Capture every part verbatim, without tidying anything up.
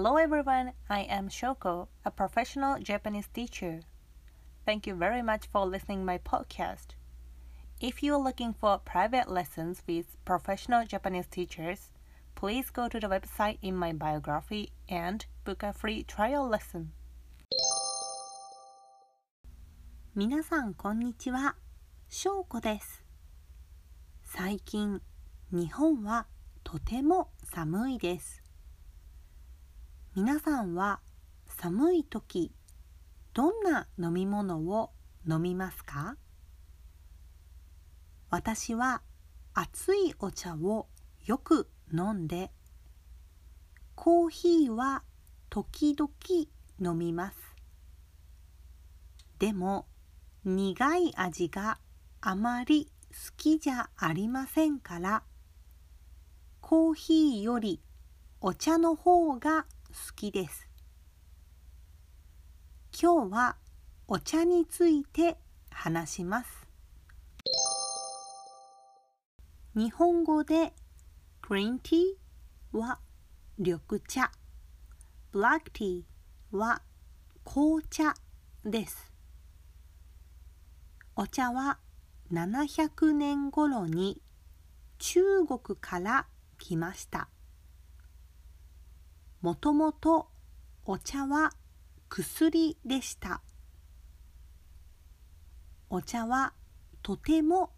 Hello everyone, I am Shoko, a professional Japanese teacher. Thank you very much for listening my podcast. If you are looking for private lessons with professional Japanese teachers, please go to the website in my biography and book a free trial lesson. 皆さんこんにちは、Shokoです。最近、日本はとても寒いです。皆さんは寒いとき、どんな飲み物を飲みますか？私は熱いお茶をよく飲んで、コーヒーは時々飲みます。でも、苦い味があまり好きじゃありませんから、コーヒーよりお茶の方が好きです。今日はお茶について話します。日本語でグリーンティーは緑茶、ブラックティーは紅茶です。お茶はななひゃくねん頃に中国から来ました。もともとお茶は薬でした。お茶はとても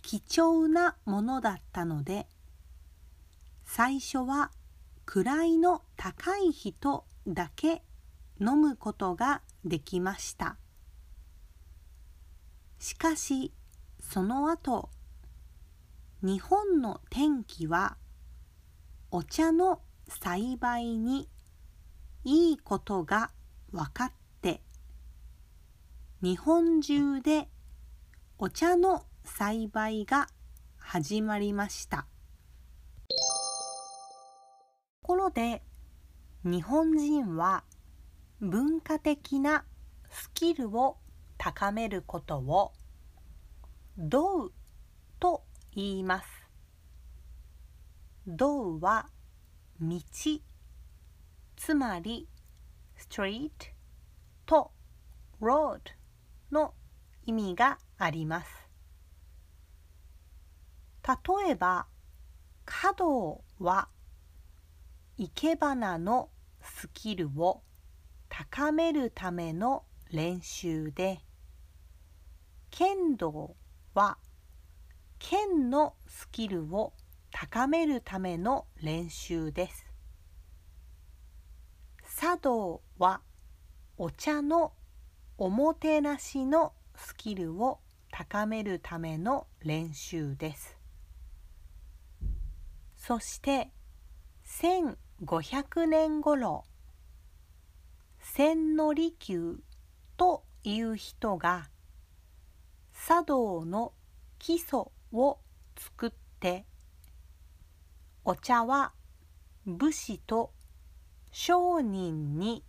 貴重なものだったので、最初は位の高い人だけ飲むことができました。しかしその後、日本の天気はお茶の栽培にいいことが分かって、日本中でお茶の栽培が始まりました。ところで、日本人は文化的なスキルを高めることを道うと言います。道うは道、つまり street と road の意味があります。例えば、華道は生け花のスキルを高めるための練習で、剣道は剣のスキルを高めるための練習です。茶道はお茶のおもてなしのスキルを高めるための練習です。そしてせんごひゃくねん頃、千利休という人が茶道の基礎を作って、お茶は武士と商人に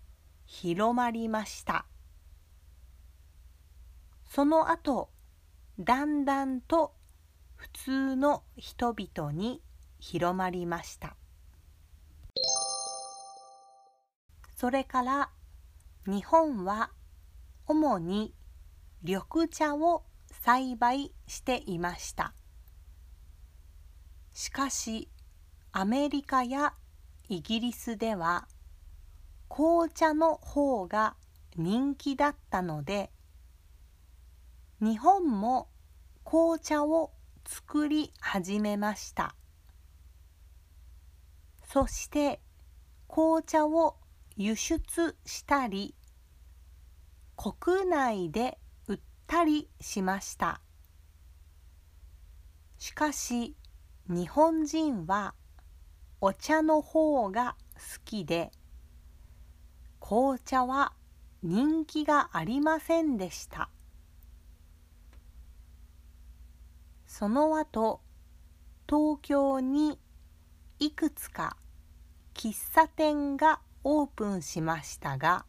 広まりました。その後、だんだんと普通の人々に広まりました。それから日本は主に緑茶を栽培していました。しかし、アメリカやイギリスでは紅茶の方が人気だったので、日本も紅茶を作り始めました。そして紅茶を輸出したり、国内で売ったりしました。しかし日本人はお茶の方が好きで、紅茶は人気がありませんでした。その後、東京にいくつか喫茶店がオープンしましたが、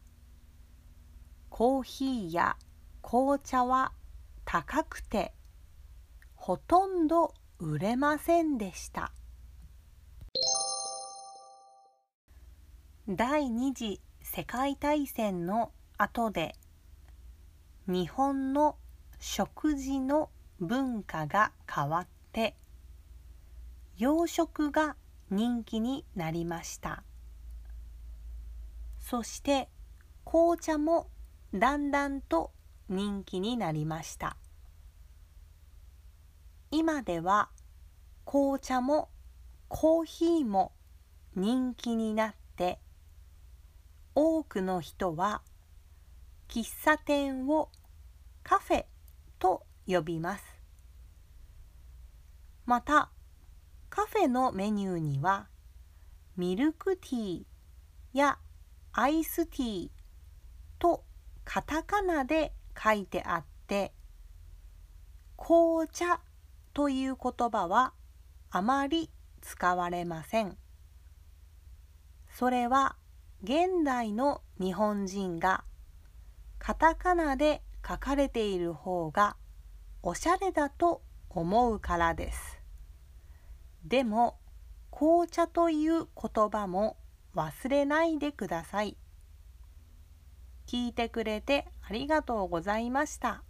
コーヒーや紅茶は高くて、ほとんど売れませんでした。第二次世界大戦の後で日本の食事の文化が変わって洋食が人気になりました。そして紅茶もだんだんと人気になりました。今では紅茶もコーヒーも人気になって、多くの人は喫茶店をカフェと呼びます。また、カフェのメニューにはミルクティーやアイスティーとカタカナで書いてあって、紅茶という言葉はあまり使われません。それは現代の日本人がカタカナで書かれている方がおしゃれだと思うからです。でも紅茶という言葉も忘れないでください。聞いてくれてありがとうございました。